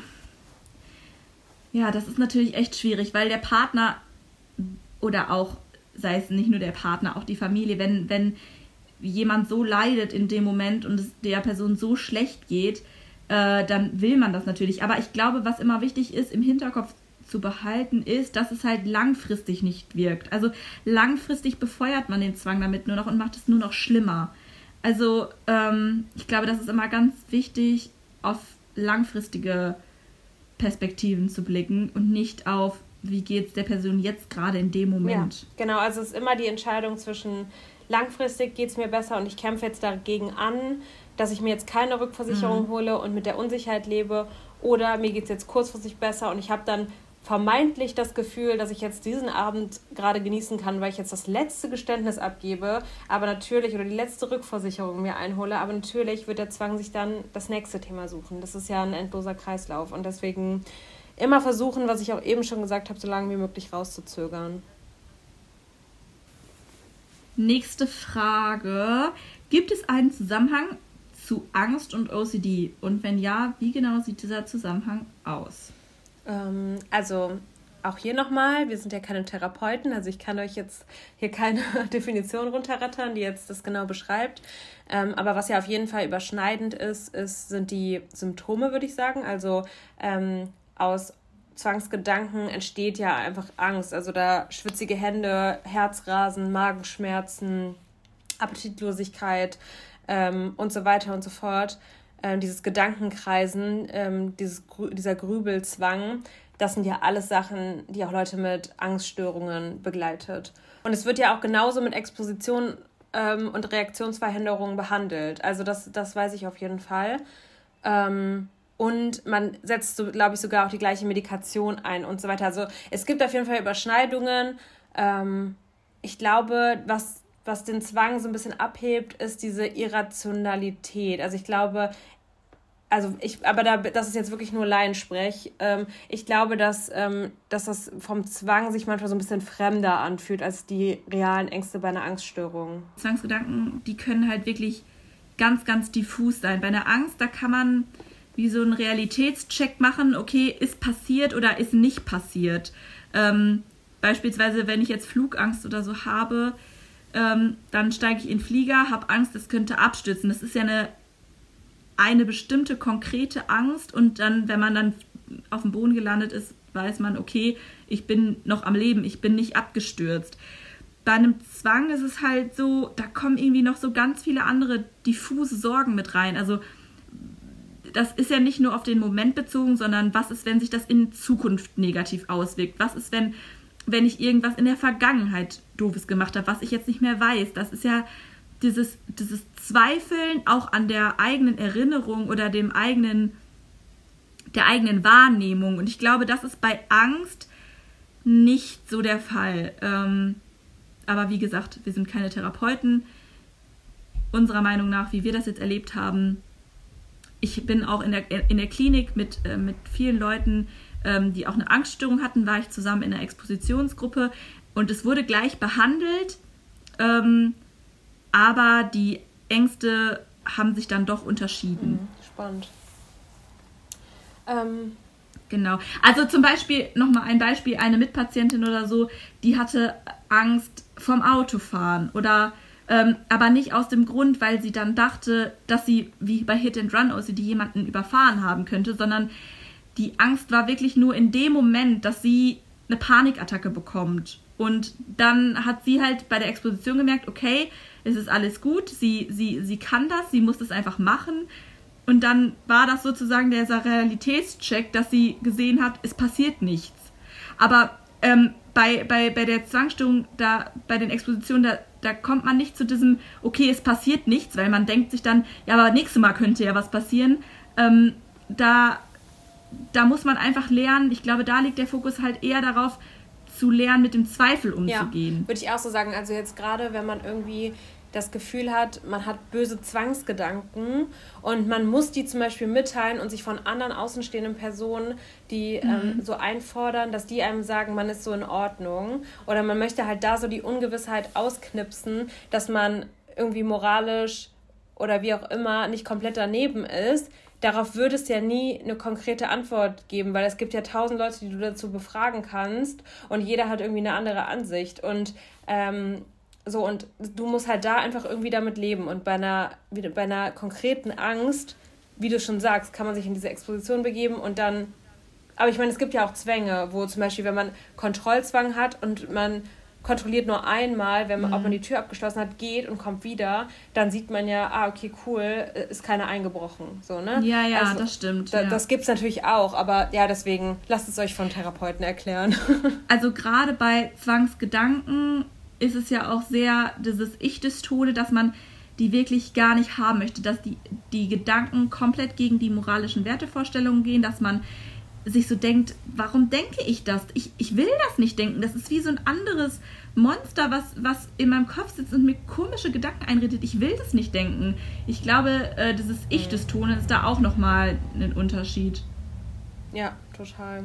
ja, das ist natürlich echt schwierig, weil der Partner oder auch, sei es nicht nur der Partner, auch die Familie, wenn jemand so leidet in dem Moment und es der Person so schlecht geht, dann will man das natürlich. Aber ich glaube, was immer wichtig ist, im Hinterkopf zu behalten, ist, dass es halt langfristig nicht wirkt. Also langfristig befeuert man den Zwang damit nur noch und macht es nur noch schlimmer. Also, ich glaube, das ist immer ganz wichtig, auf langfristige Perspektiven zu blicken und nicht auf wie geht es der Person jetzt gerade in dem Moment. Ja, genau, also es ist immer die Entscheidung zwischen langfristig geht es mir besser und ich kämpfe jetzt dagegen an, dass ich mir jetzt keine Rückversicherung hole und mit der Unsicherheit lebe, oder mir geht es jetzt kurzfristig besser und ich habe dann vermeintlich das Gefühl, dass ich jetzt diesen Abend gerade genießen kann, weil ich jetzt das letzte Geständnis abgebe, aber natürlich, oder die letzte Rückversicherung mir einhole, aber natürlich wird der Zwang sich dann das nächste Thema suchen. Das ist ja ein endloser Kreislauf und deswegen immer versuchen, was ich auch eben schon gesagt habe, so lange wie möglich rauszuzögern. Nächste Frage. Gibt es einen Zusammenhang zu Angst und OCD? Und wenn ja, wie genau sieht dieser Zusammenhang aus? Also auch hier nochmal, wir sind ja keine Therapeuten, also ich kann euch jetzt hier keine Definition runterrattern, die jetzt das genau beschreibt. Aber was ja auf jeden Fall überschneidend ist, sind die Symptome, würde ich sagen. Also aus Zwangsgedanken entsteht ja einfach Angst. Also da schwitzige Hände, Herzrasen, Magenschmerzen, Appetitlosigkeit und so weiter und so fort. Dieses Gedankenkreisen, dieser Grübelzwang, das sind ja alles Sachen, die auch Leute mit Angststörungen begleitet. Und es wird ja auch genauso mit Exposition und Reaktionsverhinderungen behandelt. Also das weiß ich auf jeden Fall. Und man setzt, glaube ich, sogar auch die gleiche Medikation ein und so weiter. Also es gibt auf jeden Fall Überschneidungen. Ich glaube, was den Zwang so ein bisschen abhebt, ist diese Irrationalität. Also ich glaube, das ist jetzt wirklich nur Laiensprech. Ich glaube, dass das vom Zwang sich manchmal so ein bisschen fremder anfühlt als die realen Ängste bei einer Angststörung. Zwangsgedanken, die können halt wirklich ganz, ganz diffus sein. Bei einer Angst, da kann man wie so einen Realitätscheck machen, okay, ist passiert oder ist nicht passiert. Beispielsweise, wenn ich jetzt Flugangst oder so habe, dann steige ich in den Flieger, habe Angst, es könnte abstürzen. Das ist ja eine bestimmte konkrete Angst und dann, wenn man dann auf dem Boden gelandet ist, weiß man, okay, ich bin noch am Leben, ich bin nicht abgestürzt. Bei einem Zwang ist es halt so, da kommen irgendwie noch so ganz viele andere diffuse Sorgen mit rein. Also das ist ja nicht nur auf den Moment bezogen, sondern was ist, wenn sich das in Zukunft negativ auswirkt? Was ist, wenn ich irgendwas in der Vergangenheit Doofes gemacht habe, was ich jetzt nicht mehr weiß? Das ist ja dieses Zweifeln auch an der eigenen Erinnerung oder der eigenen Wahrnehmung. Und ich glaube, das ist bei Angst nicht so der Fall. Aber wie gesagt, wir sind keine Therapeuten. Unserer Meinung nach, wie wir das jetzt erlebt haben, ich bin auch in der Klinik mit vielen Leuten, die auch eine Angststörung hatten, war ich zusammen in einer Expositionsgruppe und es wurde gleich behandelt, aber die Ängste haben sich dann doch unterschieden. Spannend. Genau. Also zum Beispiel, nochmal ein Beispiel, eine Mitpatientin oder so, die hatte Angst vom Autofahren oder aber nicht aus dem Grund, weil sie dann dachte, dass sie wie bei Hit and Run OCD jemanden überfahren haben könnte, sondern die Angst war wirklich nur in dem Moment, dass sie eine Panikattacke bekommt. Und dann hat sie halt bei der Exposition gemerkt, okay, es ist alles gut, sie kann das, sie muss das einfach machen. Und dann war das sozusagen dieser Realitätscheck, dass sie gesehen hat, es passiert nichts. Aber bei der Zwangsstörung, bei den Expositionen, da kommt man nicht zu diesem, okay, es passiert nichts, weil man denkt sich dann, ja, aber nächstes Mal könnte ja was passieren. Da muss man einfach lernen, ich glaube, da liegt der Fokus halt eher darauf, zu lernen, mit dem Zweifel umzugehen. Ja, würde ich auch so sagen, also jetzt gerade, wenn man irgendwie das Gefühl hat, man hat böse Zwangsgedanken und man muss die zum Beispiel mitteilen und sich von anderen außenstehenden Personen, die so einfordern, dass die einem sagen, man ist so in Ordnung, oder man möchte halt da so die Ungewissheit ausknipsen, dass man irgendwie moralisch oder wie auch immer nicht komplett daneben ist. Darauf würde es ja nie eine konkrete Antwort geben, weil es gibt ja 1000 Leute, die du dazu befragen kannst und jeder hat irgendwie eine andere Ansicht und und du musst halt da einfach irgendwie damit leben. Und bei einer konkreten Angst, wie du schon sagst, kann man sich in diese Exposition begeben und dann, aber ich meine, es gibt ja auch Zwänge, wo zum Beispiel, wenn man Kontrollzwang hat und man kontrolliert nur einmal, wenn man, ob man die Tür abgeschlossen hat, geht und kommt wieder, dann sieht man ja, ah, okay, cool, ist keiner eingebrochen. So, ne? Ja, ja, also, das stimmt. Ja. Das gibt es natürlich auch, aber ja, deswegen lasst es euch von Therapeuten erklären. Also gerade bei Zwangsgedanken ist es ja auch sehr dieses Ich des Todes, dass man die wirklich gar nicht haben möchte, dass die Gedanken komplett gegen die moralischen Wertevorstellungen gehen, dass man sich so denkt, warum denke ich das? Ich will das nicht denken. Das ist wie so ein anderes Monster, was in meinem Kopf sitzt und mir komische Gedanken einredet. Ich will das nicht denken. Ich glaube, dieses Ich des Todes ist da auch nochmal ein Unterschied. Ja, total.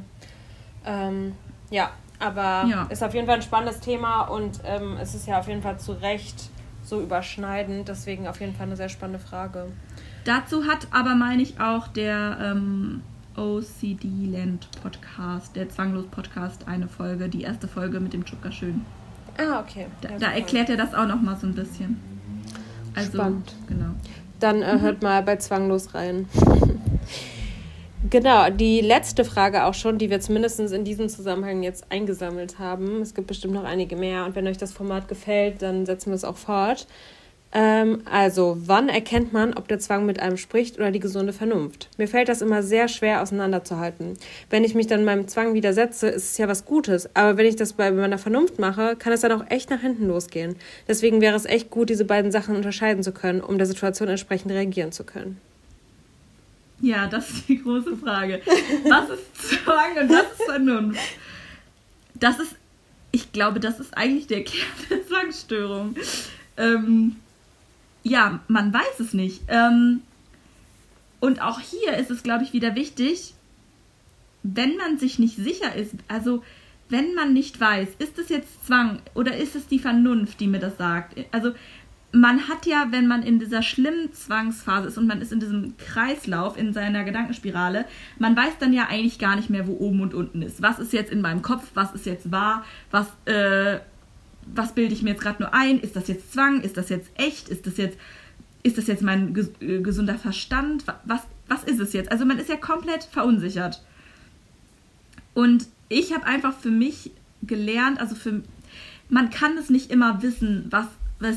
Ist auf jeden Fall ein spannendes Thema und es ist ja auf jeden Fall zu Recht so überschneidend. Deswegen auf jeden Fall eine sehr spannende Frage. Dazu hat aber, meine ich, auch der OCD-Land Podcast, der Zwanglos-Podcast, eine Folge, die erste Folge mit dem Joker Schön. Ah, okay. Da erklärt er das auch noch mal so ein bisschen. Also, spannend. Genau. Dann hört mal bei Zwanglos rein. Genau, die letzte Frage auch schon, die wir zumindest in diesem Zusammenhang jetzt eingesammelt haben. Es gibt bestimmt noch einige mehr und wenn euch das Format gefällt, dann setzen wir es auch fort. Also, wann erkennt man, ob der Zwang mit einem spricht oder die gesunde Vernunft? Mir fällt das immer sehr schwer auseinanderzuhalten. Wenn ich mich dann meinem Zwang widersetze, ist es ja was Gutes. Aber wenn ich das bei meiner Vernunft mache, kann es dann auch echt nach hinten losgehen. Deswegen wäre es echt gut, diese beiden Sachen unterscheiden zu können, um der Situation entsprechend reagieren zu können. Ja, das ist die große Frage. Was ist Zwang und was ist Vernunft? Ich glaube, das ist eigentlich der Kern der Zwangsstörung. Ja, man weiß es nicht. Und auch hier ist es, glaube ich, wieder wichtig, wenn man sich nicht sicher ist, also wenn man nicht weiß, ist es jetzt Zwang oder ist es die Vernunft, die mir das sagt? Also man hat ja, wenn man in dieser schlimmen Zwangsphase ist und man ist in diesem Kreislauf, in seiner Gedankenspirale, man weiß dann ja eigentlich gar nicht mehr, wo oben und unten ist. Was ist jetzt in meinem Kopf? Was ist jetzt wahr? Was bilde ich mir jetzt gerade nur ein? Ist das jetzt Zwang? Ist das jetzt echt? Ist das jetzt mein gesunder Verstand? Was ist es jetzt? Also man ist ja komplett verunsichert. Und ich habe einfach für mich gelernt, man kann es nicht immer wissen, was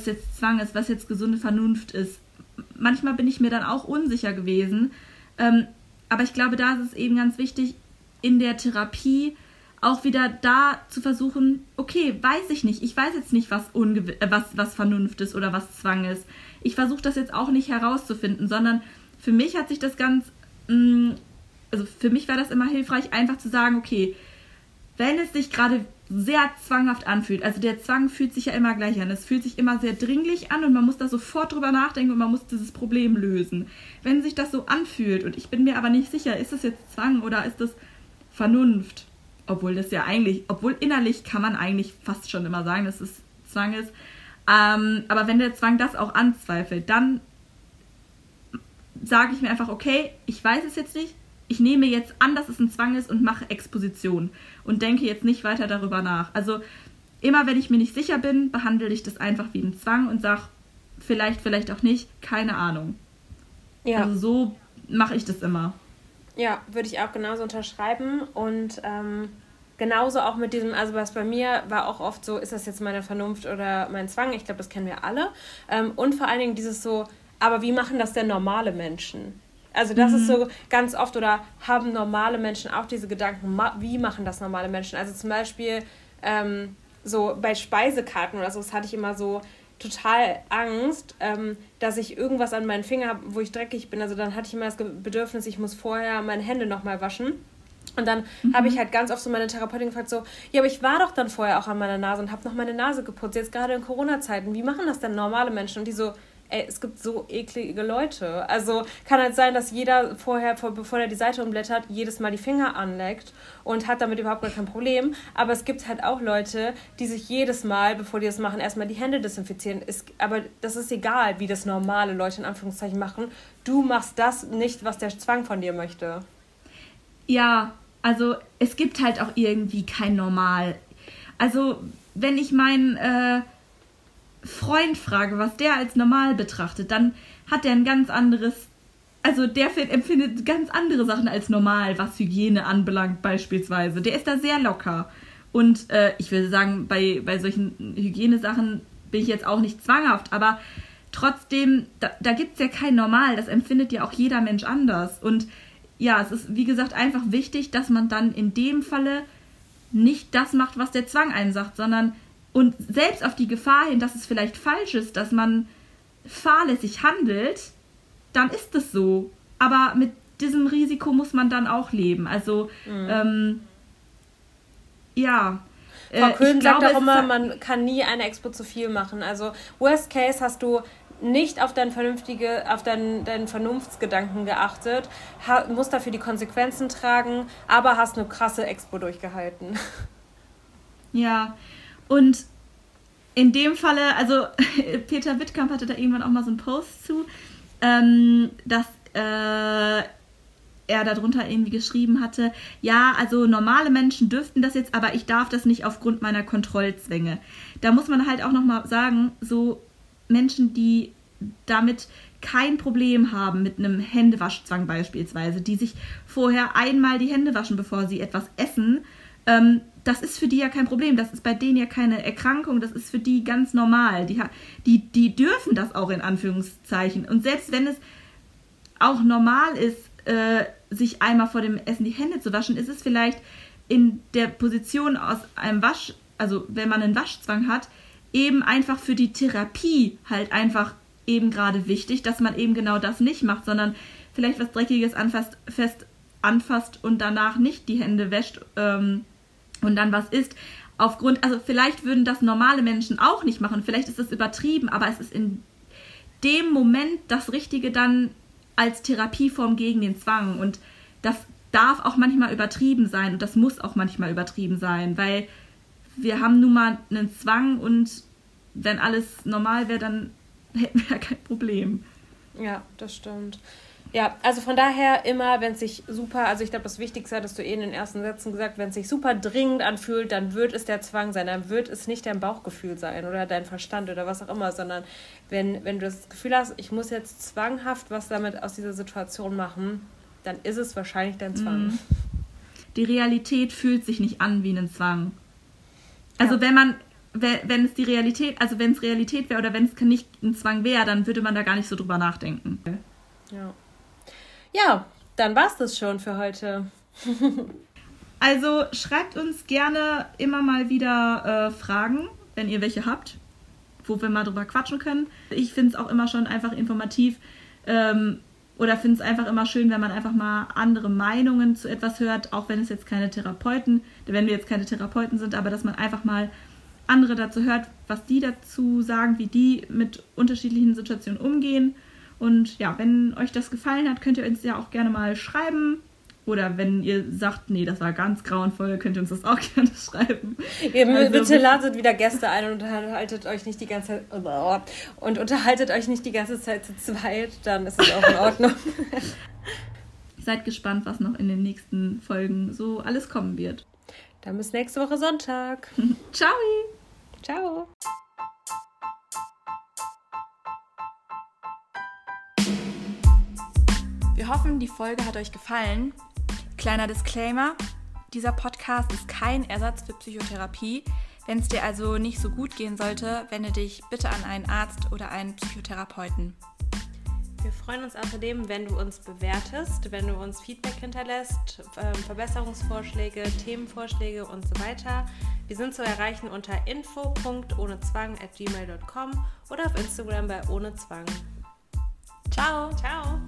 jetzt Zwang ist, was jetzt gesunde Vernunft ist. Manchmal bin ich mir dann auch unsicher gewesen. Aber ich glaube, da ist es eben ganz wichtig, in der Therapie auch wieder da zu versuchen, okay, weiß ich nicht, ich weiß jetzt nicht, was Vernunft ist oder was Zwang ist. Ich versuche das jetzt auch nicht herauszufinden, sondern für mich hat sich das für mich war das immer hilfreich, einfach zu sagen, okay, wenn es sich gerade sehr zwanghaft anfühlt, also der Zwang fühlt sich ja immer gleich an, es fühlt sich immer sehr dringlich an und man muss da sofort drüber nachdenken und man muss dieses Problem lösen. Wenn sich das so anfühlt und ich bin mir aber nicht sicher, ist das jetzt Zwang oder ist das Vernunft? Obwohl innerlich kann man eigentlich fast schon immer sagen, dass es Zwang ist. Aber wenn der Zwang das auch anzweifelt, dann sage ich mir einfach, okay, ich weiß es jetzt nicht. Ich nehme jetzt an, dass es ein Zwang ist und mache Exposition und denke jetzt nicht weiter darüber nach. Also immer, wenn ich mir nicht sicher bin, behandle ich das einfach wie einen Zwang und sage, vielleicht, vielleicht auch nicht, keine Ahnung. Ja. Also so mache ich das immer. Ja, würde ich auch genauso unterschreiben und genauso auch mit diesem, also was bei mir war auch oft so, ist das jetzt meine Vernunft oder mein Zwang? Ich glaube, das kennen wir alle. Und vor allen Dingen dieses so, aber wie machen das denn normale Menschen? Also das ist so ganz oft, oder haben normale Menschen auch diese Gedanken, wie machen das normale Menschen? Also zum Beispiel so bei Speisekarten oder so, das hatte ich immer so total Angst, dass ich irgendwas an meinen Finger habe, wo ich dreckig bin. Also dann hatte ich immer das Bedürfnis, ich muss vorher meine Hände nochmal waschen. Und dann habe ich halt ganz oft so meine Therapeutin gefragt, so, ja, aber ich war doch dann vorher auch an meiner Nase und habe noch meine Nase geputzt, jetzt gerade in Corona-Zeiten. Wie machen das denn normale Menschen? Und die so, ey, es gibt so eklige Leute. Also kann halt sein, dass jeder vorher, bevor er die Seite umblättert, jedes Mal die Finger anleckt und hat damit überhaupt gar kein Problem. Aber es gibt halt auch Leute, die sich jedes Mal, bevor die das machen, erstmal die Hände desinfizieren. Aber das ist egal, wie das normale Leute in Anführungszeichen machen. Du machst das nicht, was der Zwang von dir möchte. Ja, also es gibt halt auch irgendwie kein Normal. Also wenn ich meinen Freund frage, was der als normal betrachtet, dann hat der ein ganz anderes, also der empfindet ganz andere Sachen als normal, was Hygiene anbelangt beispielsweise. Der ist da sehr locker Und ich würde sagen, bei solchen Hygienesachen bin ich jetzt auch nicht zwanghaft, aber trotzdem, da gibt es ja kein Normal, das empfindet ja auch jeder Mensch anders. Und ja, es ist, wie gesagt, einfach wichtig, dass man dann in dem Falle nicht das macht, was der Zwang einem sagt, sondern und selbst auf die Gefahr hin, dass es vielleicht falsch ist, dass man fahrlässig handelt, dann ist es so. Aber mit diesem Risiko muss man dann auch leben. Also, ja. Frau Köhn sagt auch immer, man kann nie eine Expo zu viel machen. Also, worst case hast du nicht auf deinen Vernunftsgedanken geachtet, musst dafür die Konsequenzen tragen, aber hast eine krasse Expo durchgehalten. Ja, und in dem Falle, also Peter Wittkamp hatte da irgendwann auch mal so einen Post zu, dass er darunter irgendwie geschrieben hatte, ja, also normale Menschen dürften das jetzt, aber ich darf das nicht aufgrund meiner Kontrollzwänge. Da muss man halt auch nochmal sagen, so Menschen, die damit kein Problem haben, mit einem Händewaschzwang beispielsweise, die sich vorher einmal die Hände waschen, bevor sie etwas essen, das ist für die ja kein Problem, das ist bei denen ja keine Erkrankung, das ist für die ganz normal. Die dürfen das auch in Anführungszeichen. Und selbst wenn es auch normal ist, sich einmal vor dem Essen die Hände zu waschen, ist es vielleicht in der Position aus einem also wenn man einen Waschzwang hat, eben einfach für die Therapie halt einfach eben gerade wichtig, dass man eben genau das nicht macht, sondern vielleicht was Dreckiges anfasst und danach nicht die Hände wäscht und dann was isst. Also vielleicht würden das normale Menschen auch nicht machen, vielleicht ist das übertrieben, aber es ist in dem Moment das Richtige dann als Therapieform gegen den Zwang, und das darf auch manchmal übertrieben sein und das muss auch manchmal übertrieben sein, weil wir haben nun mal einen Zwang und wenn alles normal wäre, dann hätten wir ja kein Problem. Ja, das stimmt. Ja, also von daher immer, wenn es sich super, also ich glaube, das Wichtigste hattest du in den ersten Sätzen gesagt, wenn es sich super dringend anfühlt, dann wird es der Zwang sein, dann wird es nicht dein Bauchgefühl sein oder dein Verstand oder was auch immer, sondern wenn du das Gefühl hast, ich muss jetzt zwanghaft was damit aus dieser Situation machen, dann ist es wahrscheinlich dein Zwang. Die Realität fühlt sich nicht an wie einen Zwang. Also ja. Wenn es Realität wäre oder wenn es nicht ein Zwang wäre, dann würde man da gar nicht so drüber nachdenken. Ja. Ja, dann war's das schon für heute. Also schreibt uns gerne immer mal wieder Fragen, wenn ihr welche habt, wo wir mal drüber quatschen können. Ich finde es auch immer schon einfach informativ oder finde es einfach immer schön, wenn man einfach mal andere Meinungen zu etwas hört, auch wenn wir jetzt keine Therapeuten sind, aber dass man einfach mal andere dazu hört, was die dazu sagen, wie die mit unterschiedlichen Situationen umgehen. Und ja, wenn euch das gefallen hat, könnt ihr uns ja auch gerne mal schreiben. Oder wenn ihr sagt, nee, das war ganz grauenvoll, könnt ihr uns das auch gerne schreiben. Bitte ladet wieder Gäste ein und unterhaltet euch nicht die ganze Zeit zu zweit, dann ist es auch in Ordnung. Seid gespannt, was noch in den nächsten Folgen so alles kommen wird. Dann bis nächste Woche Sonntag. Ciao. Ciao. Wir hoffen, die Folge hat euch gefallen. Kleiner Disclaimer, dieser Podcast ist kein Ersatz für Psychotherapie. Wenn es dir also nicht so gut gehen sollte, wende dich bitte an einen Arzt oder einen Psychotherapeuten. Wir freuen uns außerdem, wenn du uns bewertest, wenn du uns Feedback hinterlässt, Verbesserungsvorschläge, Themenvorschläge und so weiter. Wir sind zu erreichen unter info.ohnezwang@gmail.com oder auf Instagram bei ohnezwang. Ciao! Ciao!